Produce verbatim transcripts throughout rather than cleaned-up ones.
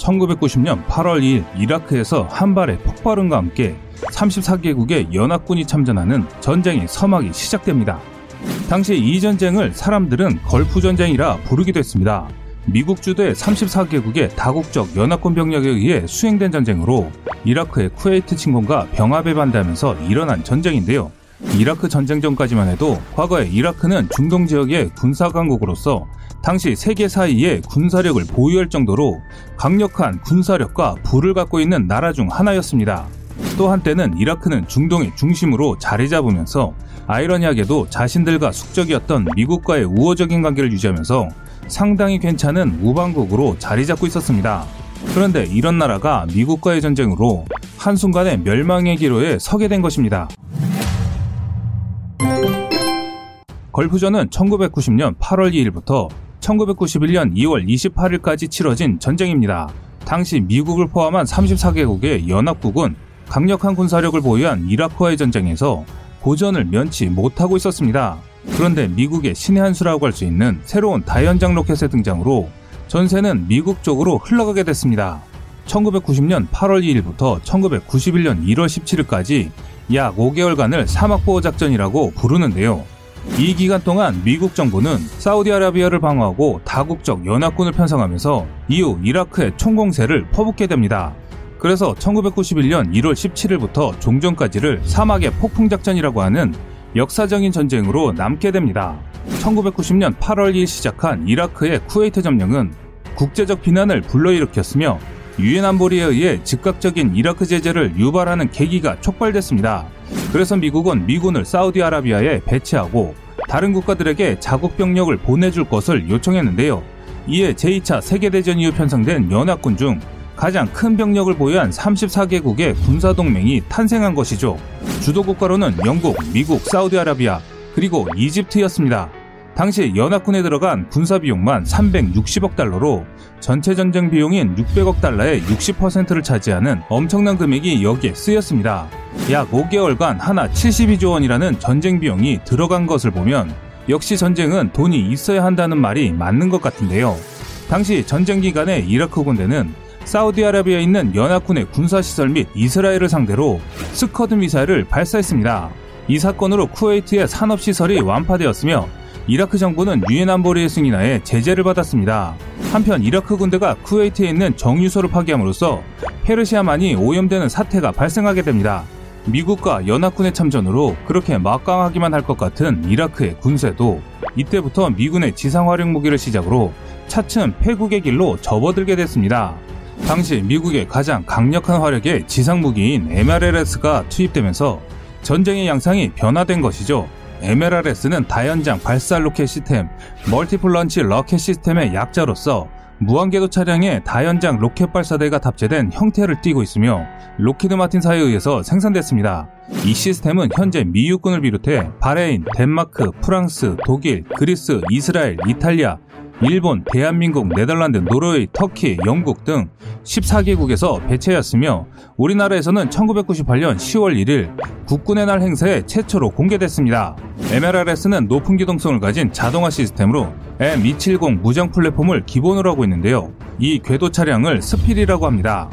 천구백구십 년 팔월 이일 이라크에서 한 발의 폭발음과 함께 서른네 개국의 연합군이 참전하는 전쟁의 서막이 시작됩니다. 당시 이 전쟁을 사람들은 걸프전쟁이라 부르기도 했습니다. 미국 주도의 서른네 개국의 다국적 연합군 병력에 의해 수행된 전쟁으로 이라크의 쿠웨이트 침공과 병합에 반대하면서 일어난 전쟁인데요. 이라크 전쟁 전까지만 해도 과거에 이라크는 중동 지역의 군사강국으로서 당시 세계 사이에 군사력을 보유할 정도로 강력한 군사력과 부를 갖고 있는 나라 중 하나였습니다. 또 한때는 이라크는 중동의 중심으로 자리 잡으면서 아이러니하게도 자신들과 숙적이었던 미국과의 우호적인 관계를 유지하면서 상당히 괜찮은 우방국으로 자리 잡고 있었습니다. 그런데 이런 나라가 미국과의 전쟁으로 한순간에 멸망의 기로에 서게 된 것입니다. 걸프전은 천구백구십 년 팔월 이일부터 천구백구십일 년 이월 이십팔일까지 치러진 전쟁입니다. 당시 미국을 포함한 서른네 개국의 연합국은 강력한 군사력을 보유한 이라크와의 전쟁에서 고전을 면치 못하고 있었습니다. 그런데 미국의 신의 한 수라고 할 수 있는 새로운 다연장 로켓의 등장으로 전세는 미국 쪽으로 흘러가게 됐습니다. 천구백구십 년 팔월 이일부터 천구백구십일 년 일월 십칠일까지 약 오 개월간을 사막보호작전이라고 부르는데요. 이 기간 동안 미국 정부는 사우디아라비아를 방어하고 다국적 연합군을 편성하면서 이후 이라크에 총공세를 퍼붓게 됩니다. 그래서 천구백구십일 년 일월 십칠일부터 종전까지를 사막의 폭풍작전이라고 하는 역사적인 전쟁으로 남게 됩니다. 천구백구십 년 팔월 이일 시작한 이라크의 쿠웨이트 점령은 국제적 비난을 불러일으켰으며 유엔 안보리에 의해 즉각적인 이라크 제재를 유발하는 계기가 촉발됐습니다. 그래서 미국은 미군을 사우디아라비아에 배치하고 다른 국가들에게 자국 병력을 보내줄 것을 요청했는데요. 이에 제이 차 세계대전 이후 편성된 연합군 중 가장 큰 병력을 보유한 서른네 개국의 군사동맹이 탄생한 것이죠. 주도국가로는 영국, 미국, 사우디아라비아, 그리고 이집트였습니다. 당시 연합군에 들어간 군사비용만 삼백육십억 달러로 전체 전쟁 비용인 육백억 달러의 육십 퍼센트를 차지하는 엄청난 금액이 여기에 쓰였습니다. 약 오 개월간 하나 칠십이조 원이라는 전쟁 비용이 들어간 것을 보면 역시 전쟁은 돈이 있어야 한다는 말이 맞는 것 같은데요. 당시 전쟁 기간에 이라크 군대는 사우디아라비아에 있는 연합군의 군사시설 및 이스라엘을 상대로 스커드 미사일을 발사했습니다. 이 사건으로 쿠웨이트의 산업시설이 완파되었으며 이라크 정부는 유엔 안보리의 승인하에 제재를 받았습니다. 한편 이라크 군대가 쿠웨이트에 있는 정유소를 파괴함으로써 페르시아만이 오염되는 사태가 발생하게 됩니다. 미국과 연합군의 참전으로 그렇게 막강하기만 할 것 같은 이라크의 군세도 이때부터 미군의 지상화력무기를 시작으로 차츰 패국의 길로 접어들게 됐습니다. 당시 미국의 가장 강력한 화력의 지상무기인 엠알알에스가 투입되면서 전쟁의 양상이 변화된 것이죠. 엠엘알에스는 다연장 발사 로켓 시스템, 멀티플 런치 로켓 시스템의 약자로서 무한궤도 차량에 다연장 로켓 발사대가 탑재된 형태를 띠고 있으며 록히드 마틴사에 의해서 생산됐습니다. 이 시스템은 현재 미육군을 비롯해 바레인, 덴마크, 프랑스, 독일, 그리스, 이스라엘, 이탈리아, 일본, 대한민국, 네덜란드, 노르웨이, 터키, 영국 등 열네 개국에서 배치하였으며 우리나라에서는 천구백구십팔 년 시월 일일 국군의 날 행사에 최초로 공개됐습니다. 엠엘알에스는 높은 기동성을 가진 자동화 시스템으로 엠이칠공 무장 플랫폼을 기본으로 하고 있는데요. 이 궤도 차량을 스필이라고 합니다.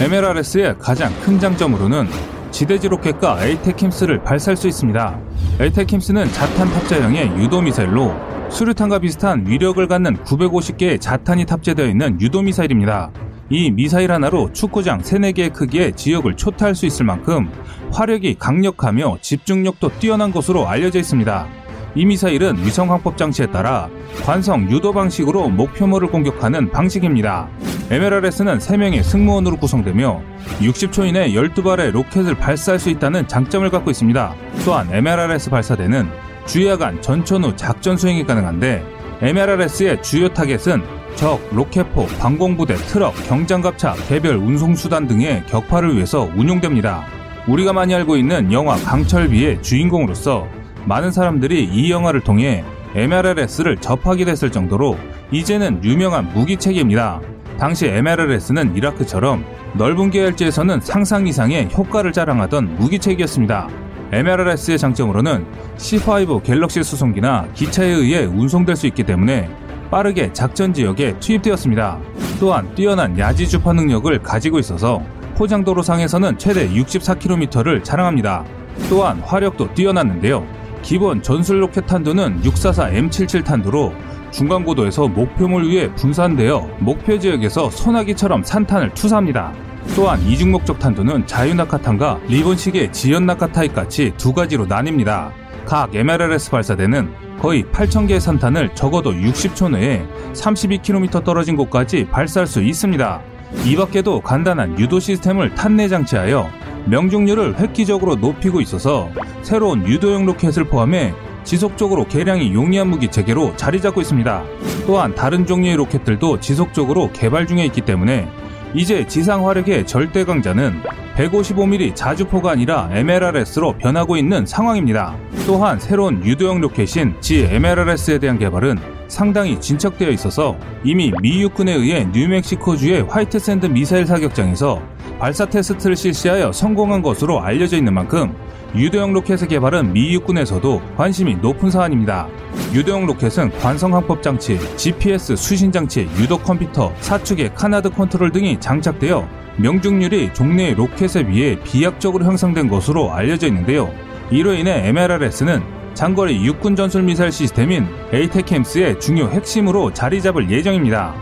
엠엘알에스의 가장 큰 장점으로는 지대지 로켓과 에이테캠스를 발사할 수 있습니다. 에이테캠스는 자탄 탑재형의 유도미사일로 수류탄과 비슷한 위력을 갖는 구백오십 개의 자탄이 탑재되어 있는 유도미사일입니다. 이 미사일 하나로 축구장 서너 개의 크기의 지역을 초타할 수 있을 만큼 화력이 강력하며 집중력도 뛰어난 것으로 알려져 있습니다. 이 미사일은 위성항법 장치에 따라 관성 유도 방식으로 목표물을 공격하는 방식입니다. 엠엘알에스는 세 명의 승무원으로 구성되며 육십 초 이내 열두 발의 로켓을 발사할 수 있다는 장점을 갖고 있습니다. 또한 엠엘알에스 발사대는 주야간 전천 후 작전 수행이 가능한데 엠엘알에스의 주요 타겟은 적, 로켓포, 방공부대, 트럭, 경장갑차, 개별 운송수단 등의 격파를 위해서 운용됩니다. 우리가 많이 알고 있는 영화 강철비의 주인공으로서 많은 사람들이 이 영화를 통해 엠엘알에스를 접하게 됐을 정도로 이제는 유명한 무기체계입니다. 당시 엠엘알에스는 이라크처럼 넓은 계열지에서는 상상 이상의 효과를 자랑하던 무기체계였습니다. 엠엘알에스의 장점으로는 씨 오 갤럭시 수송기나 기차에 의해 운송될 수 있기 때문에 빠르게 작전 지역에 투입되었습니다. 또한 뛰어난 야지 주파 능력을 가지고 있어서 포장도로상에서는 최대 육십사 킬로미터를 자랑합니다. 또한 화력도 뛰어났는데요. 기본 전술 로켓 탄두는 육사사 엠칠칠 탄두로 중간 고도에서 목표물 위에 분산되어 목표 지역에서 소나기처럼 산탄을 투사합니다. 또한 이중목적 탄두는 자유낙하탄과 리본식의 지연낙하타입 같이 두 가지로 나뉩니다. 각 엠엘알에스 발사대는 거의 팔천 개의 산탄을 적어도 육십 초 내에 삼십이 킬로미터 떨어진 곳까지 발사할 수 있습니다. 이 밖에도 간단한 유도 시스템을 탄내 장치하여 명중률을 획기적으로 높이고 있어서 새로운 유도형 로켓을 포함해 지속적으로 개량이 용이한 무기 체계로 자리 잡고 있습니다. 또한 다른 종류의 로켓들도 지속적으로 개발 중에 있기 때문에 이제 지상 화력의 절대 강자는 백오십오 밀리미터 자주포가 아니라 엠엘알에스로 변하고 있는 상황입니다. 또한 새로운 유도형 로켓인 지엠엘알에스에 대한 개발은 상당히 진척되어 있어서 이미 미 육군에 의해 뉴멕시코주의 화이트샌드 미사일 사격장에서 발사 테스트를 실시하여 성공한 것으로 알려져 있는 만큼 유도형 로켓의 개발은 미 육군에서도 관심이 높은 사안입니다. 유도형 로켓은 관성항법장치, 지피에스 수신장치, 유도 컴퓨터, 사축의 카나드 컨트롤 등이 장착되어 명중률이 종래의 로켓에 비해 비약적으로 향상된 것으로 알려져 있는데요. 이로 인해 엠엘알에스는 장거리 육군 전술 미사일 시스템인 에이태크엠스의 중요 핵심으로 자리 잡을 예정입니다.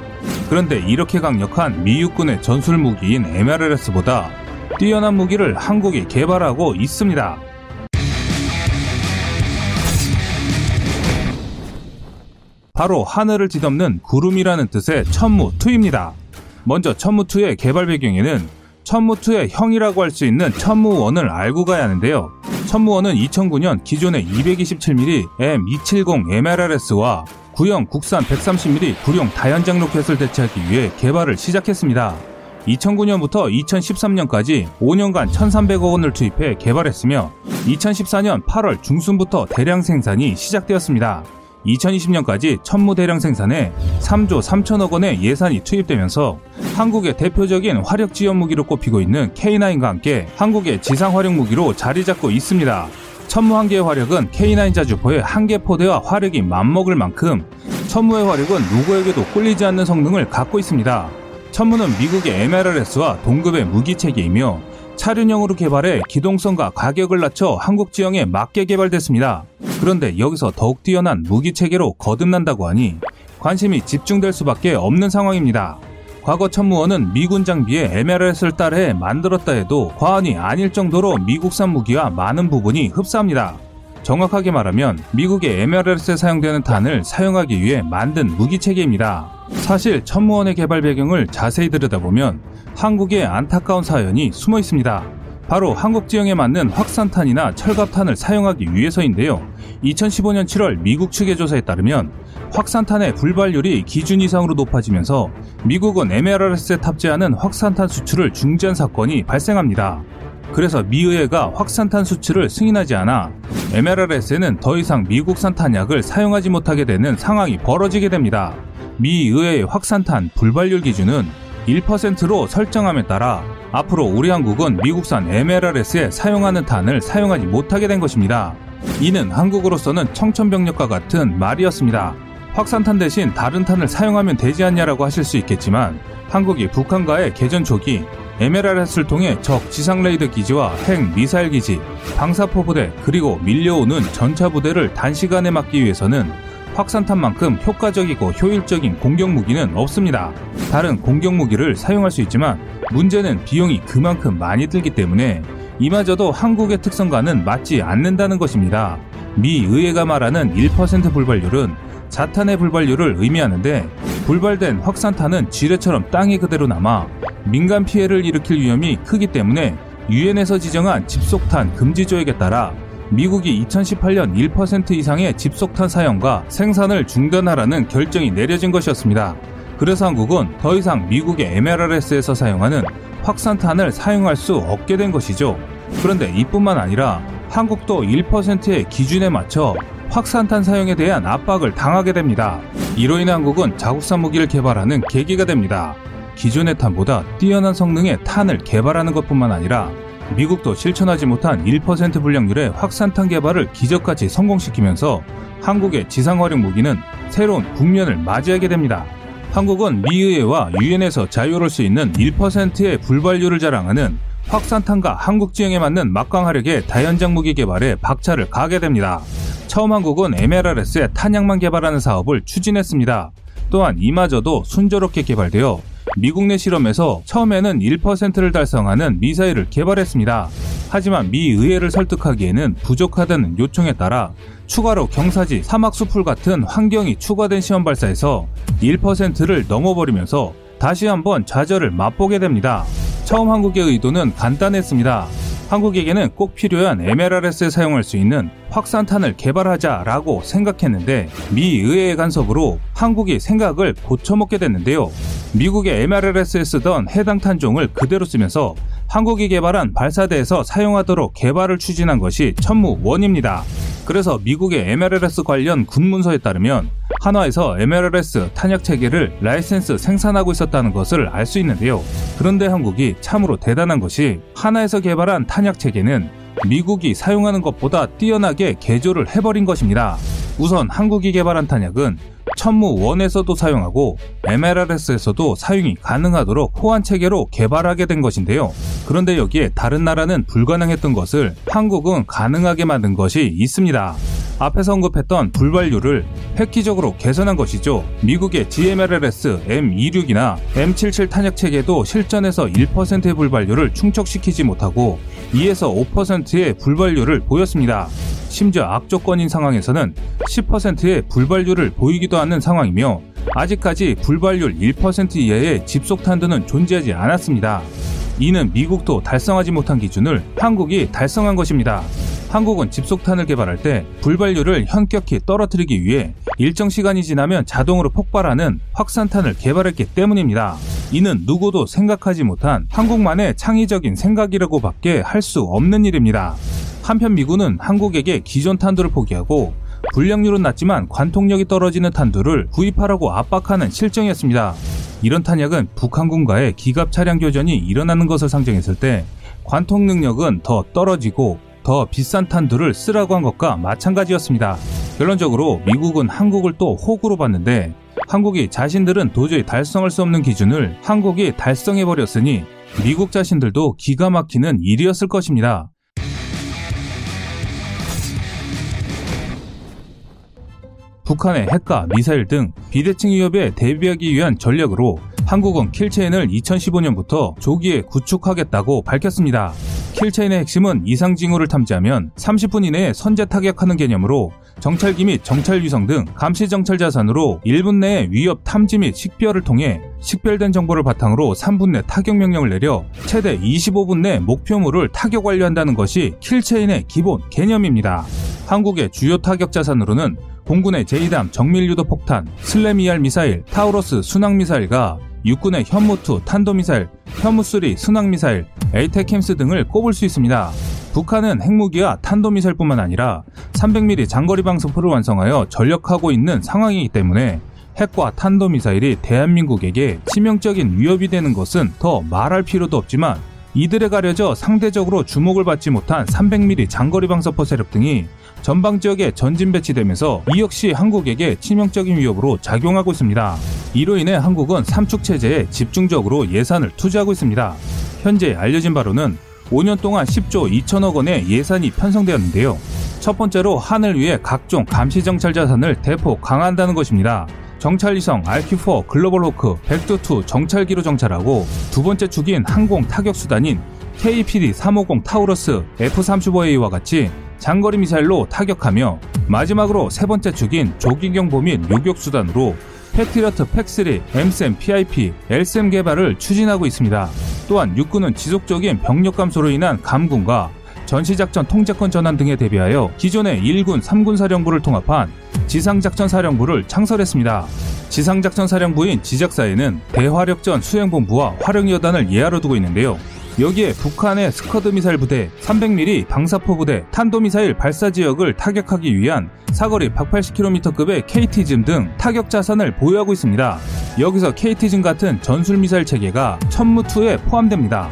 그런데 이렇게 강력한 미 육군의 전술 무기인 엠엘알에스보다 뛰어난 무기를 한국이 개발하고 있습니다. 바로 하늘을 뒤덮는 구름이라는 뜻의 천무 투입니다. 먼저 천무 투의 개발 배경에는 천무 투의 형이라고 할 수 있는 천무일을 알고 가야 하는데요. 천무일은 이천구 년 기존의 이백이십칠 밀리미터 엠이칠공 엠엘알에스와 구형 국산 백삼십 밀리미터 구룡 다연장 로켓을 대체하기 위해 개발을 시작했습니다. 이천구 년부터 이천십삼 년까지 오 년간 천삼백억 원을 투입해 개발했으며 이천십사 년 팔월 중순부터 대량 생산이 시작되었습니다. 이천이십 년까지 천무 대량 생산에 삼조 삼천억 원의 예산이 투입되면서 한국의 대표적인 화력 지원 무기로 꼽히고 있는 케이 나인과 함께 한국의 지상 화력 무기로 자리 잡고 있습니다. 천무 한 개의 화력은 케이 나인 자주포의 한 개 포대와 화력이 맞먹을 만큼 천무의 화력은 누구에게도 꿀리지 않는 성능을 갖고 있습니다. 천무는 미국의 엠엘알에스와 동급의 무기체계이며 차륜형으로 개발해 기동성과 가격을 낮춰 한국 지형에 맞게 개발됐습니다. 그런데 여기서 더욱 뛰어난 무기체계로 거듭난다고 하니 관심이 집중될 수밖에 없는 상황입니다. 과거 천무원은 미군 장비에 엠엘알에스를 따라해 만들었다 해도 과언이 아닐 정도로 미국산 무기와 많은 부분이 흡사합니다. 정확하게 말하면 미국의 엠엘알에스에 사용되는 탄을 사용하기 위해 만든 무기체계입니다. 사실 천무원의 개발 배경을 자세히 들여다보면 한국의 안타까운 사연이 숨어 있습니다. 바로 한국 지형에 맞는 확산탄이나 철갑탄을 사용하기 위해서인데요. 이천십오 년 칠월 미국 측의 조사에 따르면 확산탄의 불발률이 기준 이상으로 높아지면서 미국은 엠엘알에스에 탑재하는 확산탄 수출을 중지한 사건이 발생합니다. 그래서 미 의회가 확산탄 수출을 승인하지 않아 엠엘알에스에는 더 이상 미국산 탄약을 사용하지 못하게 되는 상황이 벌어지게 됩니다. 미 의회의 확산탄 불발률 기준은 일 퍼센트로 설정함에 따라 앞으로 우리 한국은 미국산 엠엘알에스에 사용하는 탄을 사용하지 못하게 된 것입니다. 이는 한국으로서는 청천벽력과 같은 말이었습니다. 확산탄 대신 다른 탄을 사용하면 되지 않냐라고 하실 수 있겠지만 한국이 북한과의 개전 초기 엠엘알에스를 통해 적 지상 레이더 기지와 핵 미사일 기지, 방사포 부대 그리고 밀려오는 전차 부대를 단시간에 막기 위해서는 확산탄만큼 효과적이고 효율적인 공격 무기는 없습니다. 다른 공격 무기를 사용할 수 있지만 문제는 비용이 그만큼 많이 들기 때문에 이마저도 한국의 특성과는 맞지 않는다는 것입니다. 미 의회가 말하는 일 퍼센트 불발률은 자탄의 불발률을 의미하는데 불발된 확산탄은 지뢰처럼 땅에 그대로 남아 민간 피해를 일으킬 위험이 크기 때문에 유엔에서 지정한 집속탄 금지 조약에 따라 미국이 이천십팔 년 일 퍼센트 이상의 집속탄 사용과 생산을 중단하라는 결정이 내려진 것이었습니다. 그래서 한국은 더 이상 미국의 엠엘알에스에서 사용하는 확산탄을 사용할 수 없게 된 것이죠. 그런데 이뿐만 아니라 한국도 일 퍼센트의 기준에 맞춰 확산탄 사용에 대한 압박을 당하게 됩니다. 이로 인해 한국은 자국산 무기를 개발하는 계기가 됩니다. 기존의 탄보다 뛰어난 성능의 탄을 개발하는 것뿐만 아니라 미국도 실천하지 못한 일 퍼센트 불량률의 확산탄 개발을 기적같이 성공시키면서 한국의 지상활용 무기는 새로운 국면을 맞이하게 됩니다. 한국은 미의회와 유엔에서 자유로울 수 있는 일 퍼센트의 불발률을 자랑하는 확산탄과 한국 지형에 맞는 막강화력의 다연장 무기 개발에 박차를 가게 됩니다. 처음 한국은 엠엘알에스의 탄약만 개발하는 사업을 추진했습니다. 또한 이마저도 순조롭게 개발되어 미국 내 실험에서 처음에는 일 퍼센트를 달성하는 미사일을 개발했습니다. 하지만 미 의회를 설득하기에는 부족하다는 요청에 따라 추가로 경사지, 사막수풀 같은 환경이 추가된 시험 발사에서 일 퍼센트를 넘어버리면서 다시 한번 좌절을 맛보게 됩니다. 처음 한국의 의도는 간단했습니다. 한국에게는 꼭 필요한 엠엘알에스에 사용할 수 있는 확산탄을 개발하자라고 생각했는데 미 의회의 간섭으로 한국이 생각을 고쳐먹게 됐는데요. 미국의 엠엘알에스에 쓰던 해당 탄종을 그대로 쓰면서 한국이 개발한 발사대에서 사용하도록 개발을 추진한 것이 천무 원입니다. 그래서 미국의 엠엘알에스 관련 군문서에 따르면 한화에서 엠엘알에스 탄약체계를 라이센스 생산하고 있었다는 것을 알 수 있는데요. 그런데 한국이 참으로 대단한 것이 한화에서 개발한 탄약체계는 미국이 사용하는 것보다 뛰어나게 개조를 해버린 것입니다. 우선 한국이 개발한 탄약은 천무 원에서도 사용하고 엠엘알에스에서도 사용이 가능하도록 호환체계로 개발하게 된 것인데요. 그런데 여기에 다른 나라는 불가능했던 것을 한국은 가능하게 만든 것이 있습니다. 앞에서 언급했던 불발률을 획기적으로 개선한 것이죠. 미국의 지엠엘알에스 엠이십육이나 엠칠십칠 탄약체계도 실전에서 일 퍼센트의 불발률을 충족시키지 못하고 이에서 오 퍼센트의 불발률을 보였습니다. 심지어 악조건인 상황에서는 십 퍼센트의 불발률을 보이기도 하는 상황이며 아직까지 불발률 일 퍼센트 이하의 집속탄두는 존재하지 않았습니다. 이는 미국도 달성하지 못한 기준을 한국이 달성한 것입니다. 한국은 집속탄을 개발할 때 불발률을 현격히 떨어뜨리기 위해 일정 시간이 지나면 자동으로 폭발하는 확산탄을 개발했기 때문입니다. 이는 누구도 생각하지 못한 한국만의 창의적인 생각이라고 밖에 할 수 없는 일입니다. 한편 미군은 한국에게 기존 탄두를 포기하고 불량률은 낮지만 관통력이 떨어지는 탄두를 구입하라고 압박하는 실정이었습니다. 이런 탄약은 북한군과의 기갑 차량 교전이 일어나는 것을 상정했을 때 관통 능력은 더 떨어지고 더 비싼 탄두를 쓰라고 한 것과 마찬가지였습니다. 결론적으로 미국은 한국을 또 호구로 봤는데 한국이 자신들은 도저히 달성할 수 없는 기준을 한국이 달성해버렸으니 미국 자신들도 기가 막히는 일이었을 것입니다. 북한의 핵과 미사일 등 비대칭 위협에 대비하기 위한 전략으로 한국은 킬체인을 이천십오 년부터 조기에 구축하겠다고 밝혔습니다. 킬체인의 핵심은 이상징후를 탐지하면 삼십 분 이내에 선제 타격하는 개념으로 정찰기 및 정찰위성 등 감시정찰 자산으로 일 분 내에 위협 탐지 및 식별을 통해 식별된 정보를 바탕으로 삼 분 내 타격 명령을 내려 최대 이십오 분 내 목표물을 타격 완료한다는 것이 킬체인의 기본 개념입니다. 한국의 주요 타격 자산으로는 공군의 제이담 정밀유도 폭탄, 슬램 이알 미사일, 타우러스 순항미사일과 육군의 현무 투 탄도미사일, 현무 쓰리 순항미사일, 에이태캠스 등을 꼽을 수 있습니다. 북한은 핵무기와 탄도미사일뿐만 아니라 삼백 밀리미터 장거리 방사포를 완성하여 전력하고 있는 상황이기 때문에 핵과 탄도미사일이 대한민국에게 치명적인 위협이 되는 것은 더 말할 필요도 없지만 이들에 가려져 상대적으로 주목을 받지 못한 삼백 밀리미터 장거리 방사포 세력 등이 전방지역에 전진 배치되면서 이 역시 한국에게 치명적인 위협으로 작용하고 있습니다. 이로 인해 한국은 삼축체제에 집중적으로 예산을 투자하고 있습니다. 현재 알려진 바로는 오 년 동안 십조 이천억 원의 예산이 편성되었는데요. 첫 번째로 하늘 위에 각종 감시정찰 자산을 대폭 강화한다는 것입니다. 정찰위성 알큐 포 글로벌호크 백두투 정찰기로 정찰하고 두 번째 축인 항공 타격수단인 케이피디 삼백오십 타우러스 에프 삼십오 에이와 같이 장거리 미사일로 타격하며 마지막으로 세 번째 축인 조기경보 및 요격수단으로 패트리어트 팩 쓰리, 엠샘, 피아이피, 엘샘 개발을 추진하고 있습니다. 또한 육군은 지속적인 병력 감소로 인한 감군과 전시작전 통제권 전환 등에 대비하여 기존의 일군, 삼군 사령부를 통합한 지상작전사령부를 창설했습니다. 지상작전사령부인 지작사에는 대화력전 수행본부와 활용여단을 예하로 두고 있는데요. 여기에 북한의 스커드 미사일 부대, 삼백 밀리미터 방사포 부대, 탄도미사일 발사 지역을 타격하기 위한 사거리 백팔십 킬로미터급의 케이티즘 등 타격 자산을 보유하고 있습니다. 여기서 케이티즘 같은 전술미사일 체계가 천무 투에 포함됩니다.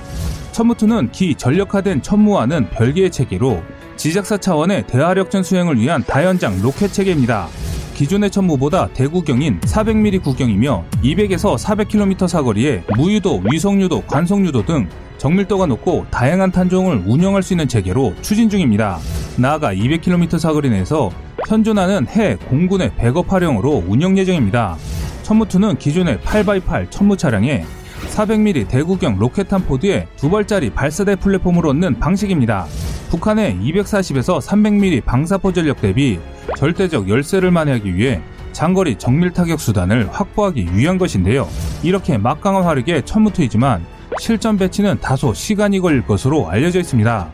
천무 투는 기전력화된 천무와는 별개의 체계로 지작사 차원의 대하력전 수행을 위한 다연장 로켓 체계입니다. 기존의 천무보다 대구경인 사백 밀리미터 구경이며 이백에서 사백 킬로미터 사거리에 무유도, 위성유도, 관성유도 등 정밀도가 높고 다양한 탄종을 운영할 수 있는 체계로 추진 중입니다. 나아가 이백 킬로미터 사거리 내에서 현존하는 해, 공군의 백업 활용으로 운영 예정입니다. 천무이는 기존의 팔 바이 팔 천무 차량에 사백 밀리미터 대구경 로켓탄 포드에 두 발짜리 발사대 플랫폼을 얻는 방식입니다. 북한의 이백사십에서 삼백 밀리미터 방사포 전력 대비 절대적 열세를 만회하기 위해 장거리 정밀 타격 수단을 확보하기 위한 것인데요. 이렇게 막강한 화력의 천무이지만 실전 배치는 다소 시간이 걸릴 것으로 알려져 있습니다.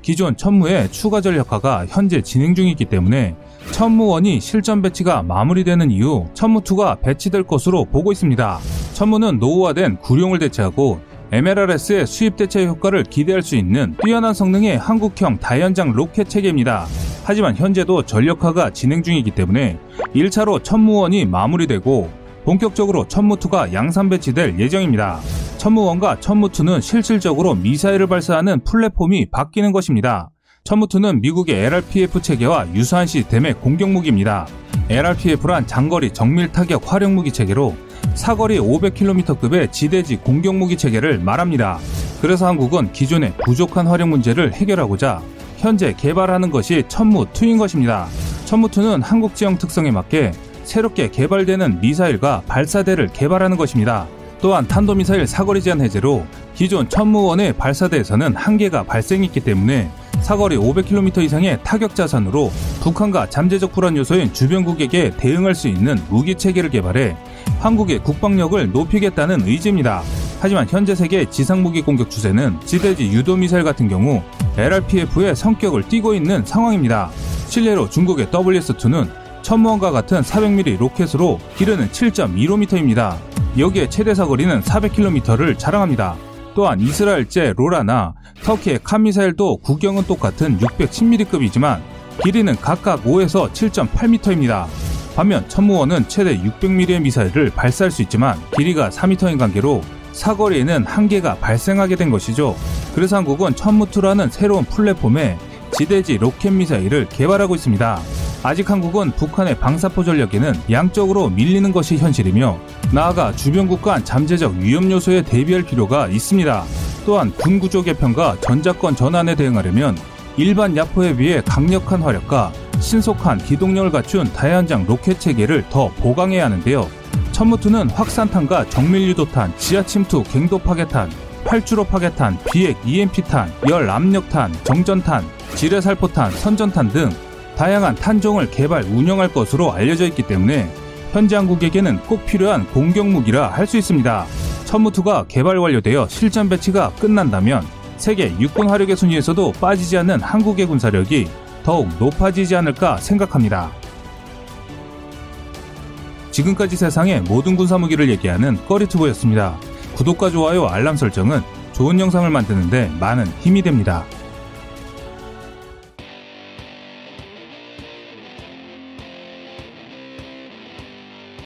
기존 천무의 추가 전력화가 현재 진행 중이기 때문에 천무일이 실전 배치가 마무리되는 이후 천무이가 배치될 것으로 보고 있습니다. 천무는 노후화된 구룡을 대체하고 엠엘알에스의 수입 대체 효과를 기대할 수 있는 뛰어난 성능의 한국형 다연장 로켓 체계입니다. 하지만 현재도 전력화가 진행 중이기 때문에 일 차로 천무일이 마무리되고 본격적으로 천무이가 양산 배치될 예정입니다. 천무일과 천무이는 실질적으로 미사일을 발사하는 플랫폼이 바뀌는 것입니다. 천무이는 미국의 엘알피에프 체계와 유사한 시스템의 공격무기입니다. 엘알피에프란 장거리 정밀타격 활용무기 체계로 사거리 오백 킬로미터급의 지대지 공격무기 체계를 말합니다. 그래서 한국은 기존의 부족한 활용 문제를 해결하고자 현재 개발하는 것이 천무이인 것입니다. 천무이는 한국 지형 특성에 맞게 새롭게 개발되는 미사일과 발사대를 개발하는 것입니다. 또한 탄도미사일 사거리 제한 해제로 기존 천무일의 발사대에서는 한계가 발생했기 때문에 사거리 오백 킬로미터 이상의 타격 자산으로 북한과 잠재적 불안 요소인 주변국에게 대응할 수 있는 무기 체계를 개발해 한국의 국방력을 높이겠다는 의지입니다. 하지만 현재 세계 지상무기 공격 추세는 지대지 유도미사일 같은 경우 엘알피에프의 성격을 띠고 있는 상황입니다. 실례로 중국의 더블유에스 이는 천무원과 같은 사백 밀리미터 로켓으로 길이는 칠 점 일오 미터입니다. 여기에 최대 사거리는 사백 킬로미터를 자랑합니다. 또한 이스라엘제 로라나 터키의 칸미사일도 구경은 똑같은 육백 십 밀리미터급이지만 길이는 각각 오에서 칠 점 팔 미터입니다. 반면 천무원은 최대 육백 밀리미터의 미사일을 발사할 수 있지만 길이가 사 미터인 관계로 사거리에는 한계가 발생하게 된 것이죠. 그래서 한국은 천무이라는 새로운 플랫폼에 지대지 로켓 미사일을 개발하고 있습니다. 아직 한국은 북한의 방사포 전력에는 양적으로 밀리는 것이 현실이며 나아가 주변국 간 잠재적 위험 요소에 대비할 필요가 있습니다. 또한 군구조 개편과 전작권 전환에 대응하려면 일반 야포에 비해 강력한 화력과 신속한 기동력을 갖춘 다연장 로켓 체계를 더 보강해야 하는데요. 천무이는 확산탄과 정밀유도탄, 지하침투, 갱도파괴탄, 활주로 파괴탄, 비핵 이엠피탄, 열압력탄, 정전탄, 지뢰살포탄, 선전탄 등 다양한 탄종을 개발, 운영할 것으로 알려져 있기 때문에 현재 한국에게는 꼭 필요한 공격무기라 할 수 있습니다. 천무이가 개발 완료되어 실전 배치가 끝난다면 세계 육군 화력의 순위에서도 빠지지 않는 한국의 군사력이 더욱 높아지지 않을까 생각합니다. 지금까지 세상의 모든 군사무기를 얘기하는 꺼리튜브였습니다. 구독과 좋아요, 알람 설정은 좋은 영상을 만드는데 많은 힘이 됩니다.